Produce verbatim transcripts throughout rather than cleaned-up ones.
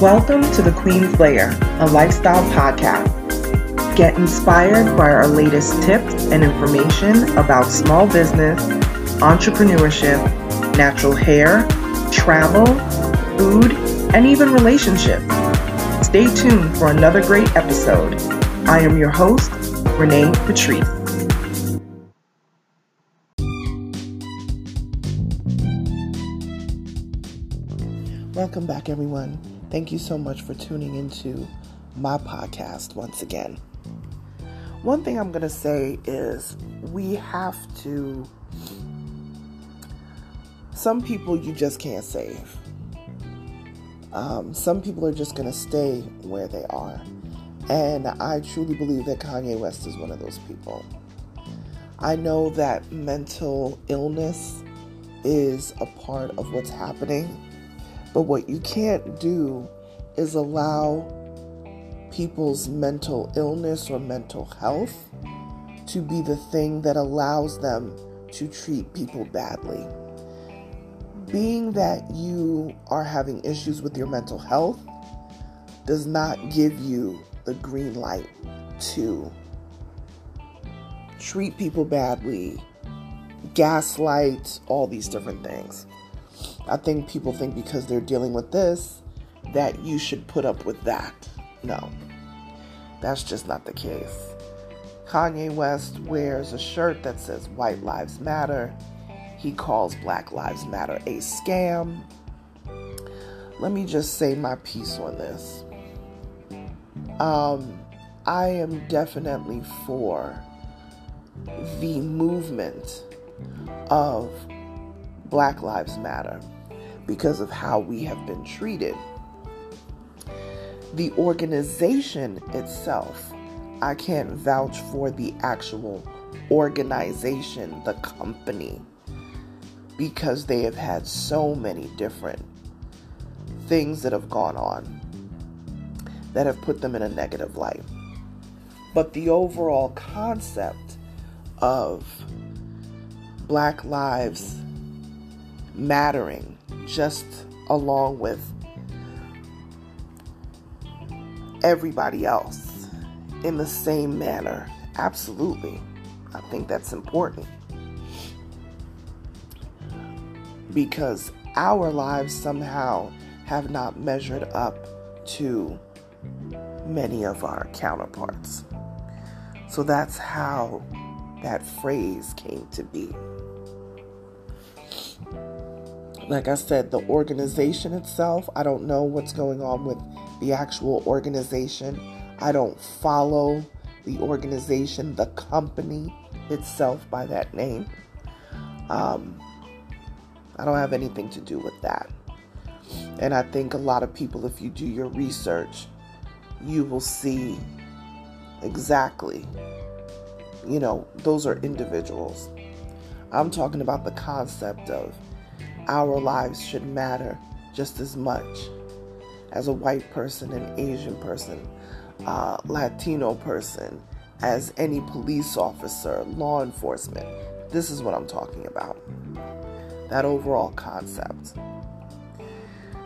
Welcome to The Queen's Lair, a lifestyle podcast. Get inspired by our latest tips and information about small business, entrepreneurship, natural hair, travel, food, and even relationships. Stay tuned for another great episode. I am your host, Renee Patrice. Welcome back, everyone. Thank you so much for tuning into my podcast once again. One thing I'm going to say is we have to, some people you just can't save. Um, some people are just going to stay where they are. And I truly believe that Kanye West is one of those people. I know that mental illness is a part of what's happening. But what you can't do is allow people's mental illness or mental health to be the thing that allows them to treat people badly. Being that you are having issues with your mental health does not give you the green light to treat people badly, gaslight, all these different things. I think people think because they're dealing with this, that you should put up with that. No, that's just not the case. Kanye West wears a shirt that says White Lives Matter. He calls Black Lives Matter a scam. Let me just say my piece on this. Um, I am definitely for the movement of Black Lives Matter because of how we have been treated. The organization itself, I can't vouch for the actual organization, the company, because they have had so many different things that have gone on that have put them in a negative light. But the overall concept of Black Lives Mattering, just along with everybody else in the same manner. Absolutely. I think that's important. Because our lives somehow have not measured up to many of our counterparts. So that's how that phrase came to be. Like I said, the organization itself, I don't know what's going on with the actual organization. I don't follow the organization, the company itself by that name. Um, I don't have anything to do with that. And I think a lot of people, if you do your research, you will see exactly, you know, those are individuals. I'm talking about the concept of our lives should matter just as much as a white person, an Asian person, uh, Latino person, as any police officer, law enforcement. This is what I'm talking about. That overall concept.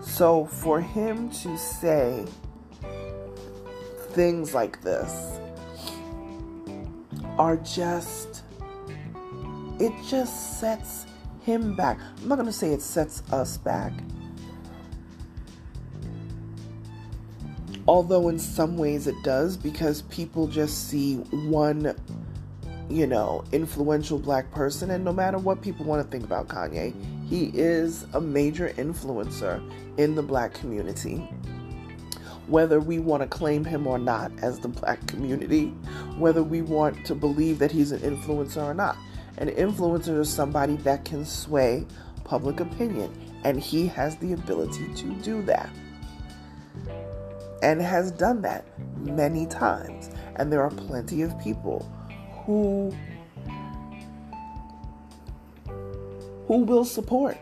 So for him to say things like this are just, it just sets him back. I'm not going to say it sets us back. Although in some ways it does, because people just see one, you know, influential black person, and no matter what people want to think about Kanye, he is a major influencer in the black community. Whether we want to claim him or not as the black community, whether we want to believe that he's an influencer or not. An influencer is somebody that can sway public opinion, and he has the ability to do that and has done that many times. And there are plenty of people who, who will support,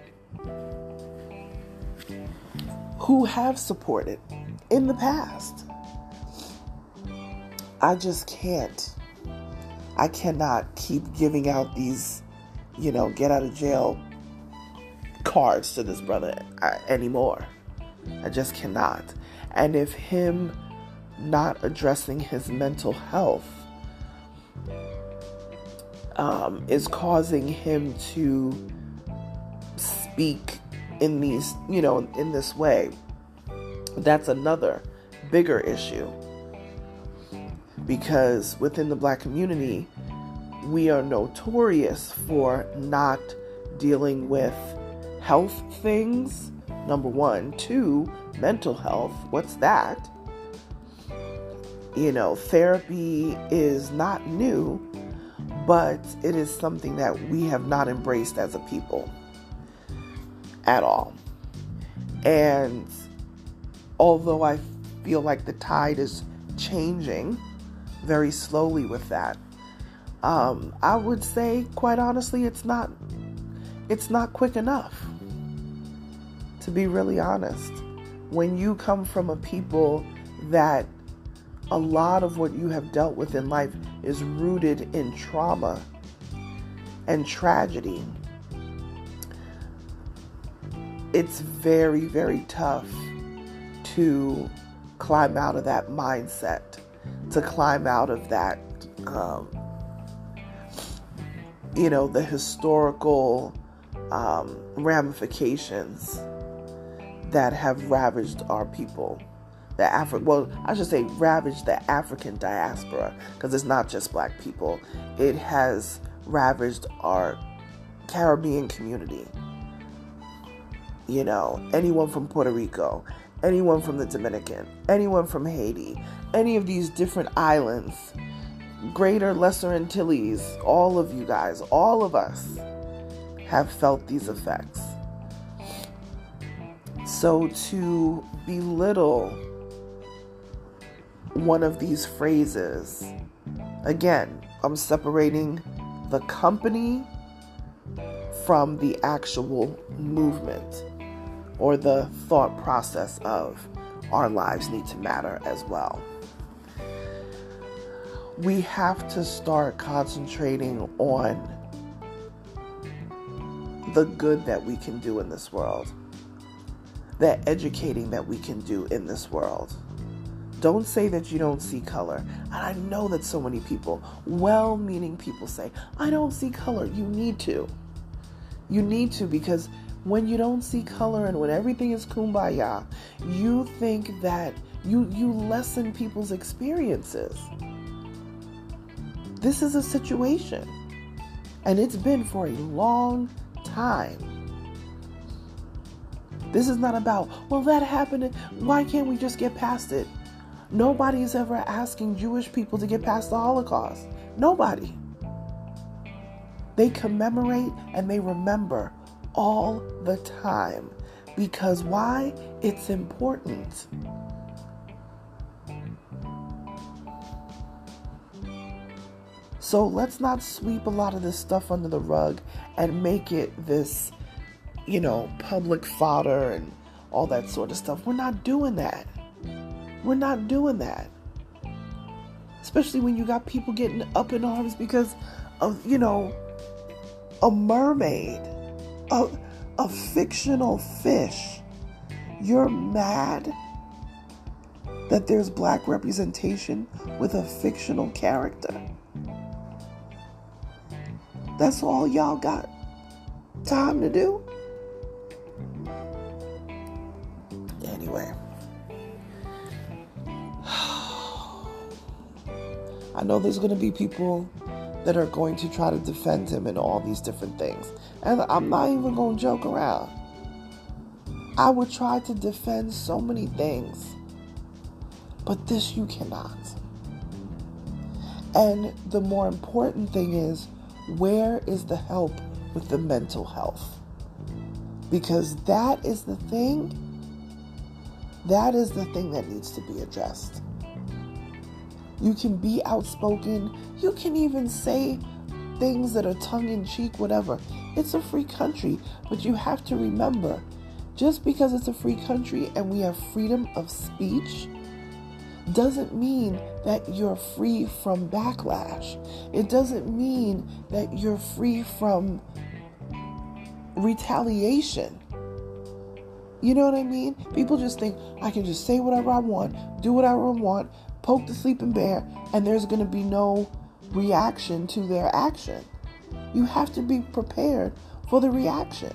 who have supported in the past. I just can't. I cannot keep giving out these, you know, get out of jail cards to this brother anymore. I just cannot. And if him not addressing his mental health um, is causing him to speak in these, you know, in this way, that's another bigger issue. Because within the Black community, we are notorious for not dealing with health things, number one. Two, mental health. What's that? You know, therapy is not new, but it is something that we have not embraced as a people at all. And although I feel like the tide is changing very slowly with that, um, I would say, quite honestly, it's not, it's not quick enough. To be really honest, when you come from a people that a lot of what you have dealt with in life is rooted in trauma and tragedy, it's very, very tough to climb out of that mindset, to climb out of that, um, you know, the historical um, ramifications that have ravaged our people. The Afri- well, I should say ravaged the African diaspora, because it's not just Black people. It has ravaged our Caribbean community. You know, anyone from Puerto Rico, anyone from the Dominican, anyone from Haiti, any of these different islands, Greater Lesser Antilles, all of you guys, all of us have felt these effects. So to belittle one of these phrases, again, I'm separating the company from the actual movement or the thought process of our lives need to matter as well. We have to start concentrating on the good that we can do in this world, the educating that we can do in this world. Don't say that you don't see color. And I know that so many people, well-meaning people, say, I don't see color. You need to. You need to, because when you don't see color and when everything is kumbaya, you think that you, you lessen people's experiences. This is a situation, and it's been for a long time. This is not about, well, that happened, why can't we just get past it? Nobody is ever asking Jewish people to get past the Holocaust. Nobody. They commemorate and they remember all the time. Because why? It's important. So let's not sweep a lot of this stuff under the rug and make it this, you know, public fodder and all that sort of stuff. We're not doing that. We're not doing that. Especially when you got people getting up in arms because of, you know, a mermaid. A, a fictional fish. You're mad that there's Black representation with a fictional character. That's all y'all got time to do? Anyway. I know there's going to be people that are going to try to defend him and all these different things. And I'm not even going to joke around. I would try to defend so many things, but this you cannot. And the more important thing is, where is the help with the mental health? Because that is the thing, that is the thing that needs to be addressed. You can be outspoken. You can even say things that are tongue-in-cheek, whatever. It's a free country, but you have to remember, just because it's a free country and we have freedom of speech doesn't mean that you're free from backlash. It doesn't mean that you're free from retaliation. You know what I mean? People just think, I can just say whatever I want, do whatever I want, poke the sleeping bear, and there's going to be no reaction to their action. You have to be prepared for the reaction.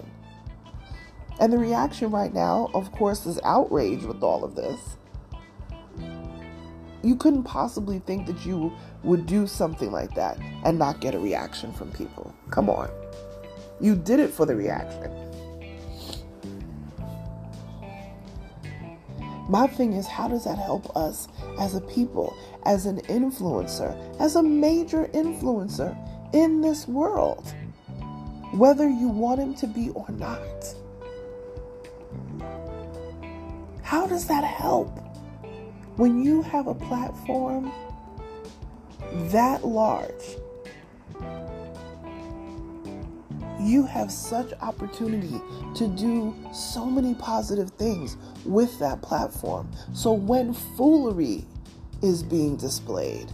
And the reaction right now, of course, is outrage with all of this. You couldn't possibly think that you would do something like that and not get a reaction from people. Come on. You did it for the reaction. My thing is, how does that help us as a people, as an influencer, as a major influencer in this world, whether you want him to be or not? How does that help when you have a platform that large? You have such opportunity to do so many positive things with that platform. So when foolery is being displayed,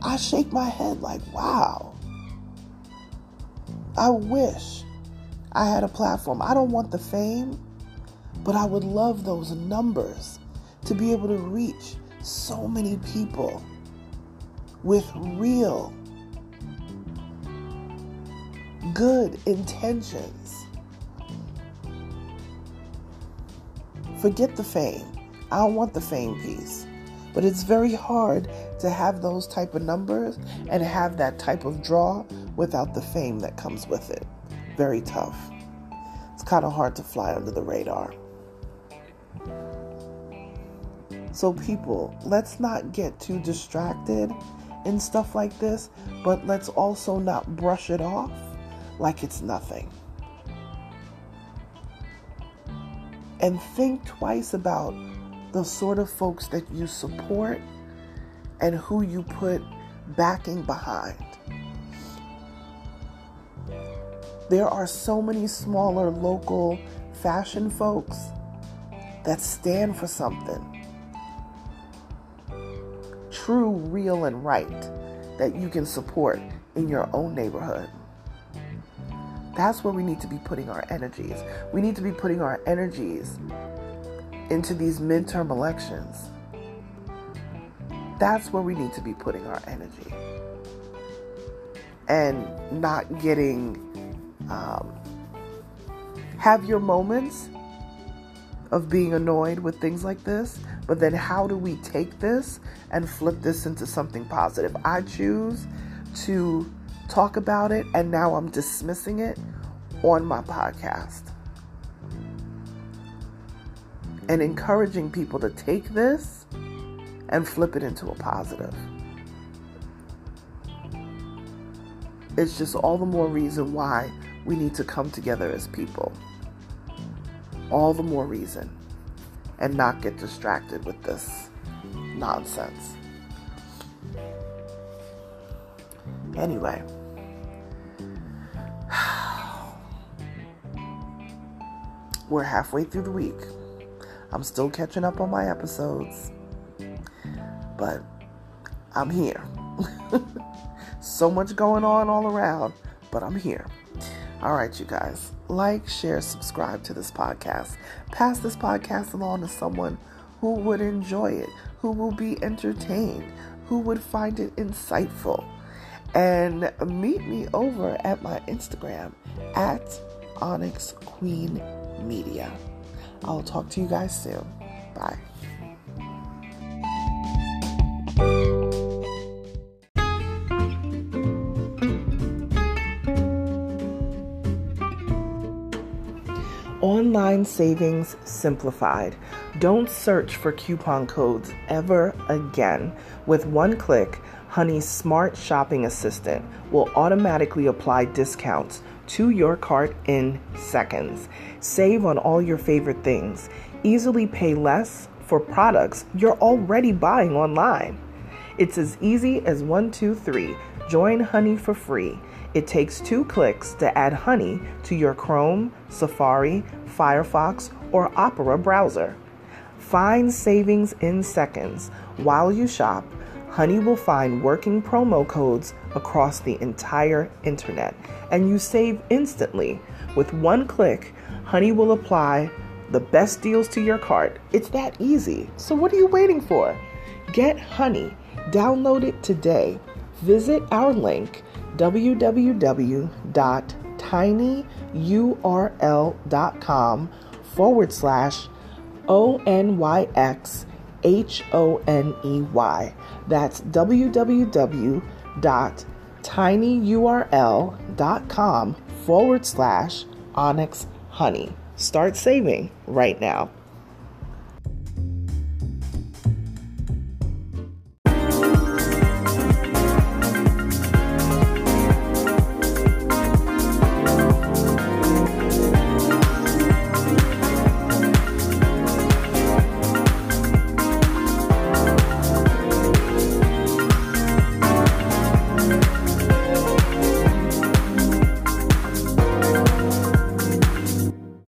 I shake my head like, wow, I wish I had a platform. I don't want the fame, but I would love those numbers to be able to reach so many people with real good intentions. Forget the fame. I don't want the fame piece. But it's very hard to have those type of numbers and have that type of draw without the fame that comes with it. Very tough. It's kind of hard to fly under the radar. So people, let's not get too distracted in stuff like this, but let's also not brush it off like it's nothing. And think twice about the sort of folks that you support and who you put backing behind. There are so many smaller local fashion folks that stand for something true, real, and right that you can support in your own neighborhood. That's where we need to be putting our energies. We need to be putting our energies into these midterm elections. That's where we need to be putting our energy. And not getting, um, have your moments of being annoyed with things like this, but then how do we take this and flip this into something positive? I choose to talk about it, and now I'm dismissing it on my podcast and encouraging people to take this and flip it into a positive. It's just all the more reason why we need to come together as people. All the more reason, and not get distracted with this nonsense. Anyway, we're halfway through the week. I'm still catching up on my episodes, but I'm here. So much going on all around, but I'm here. All right, you guys, like, share, subscribe to this podcast. Pass this podcast along to someone who would enjoy it, who will be entertained, who would find it insightful. And meet me over at my Instagram at OnyxQueen Media. I'll talk to you guys soon. Bye. Online savings simplified. Don't search for coupon codes ever again. With one click, Honey's smart shopping assistant will automatically apply discounts to your cart in seconds. Save on all your favorite things. Easily pay less for products you're already buying online. It's as easy as one, two, three. Join Honey for free. It takes two clicks to add Honey to your Chrome, Safari, Firefox, or Opera browser. Find savings in seconds. While you shop, Honey will find working promo codes across the entire internet, and you save instantly. With one click, Honey will apply the best deals to your cart. It's that easy. So what are you waiting for? Get Honey. Download it today. Visit our link, www.tinyurl.com forward slash O N Y X H O N E Y. That's www.tinyurl.com forward slash Onyx Honey. Start saving right now.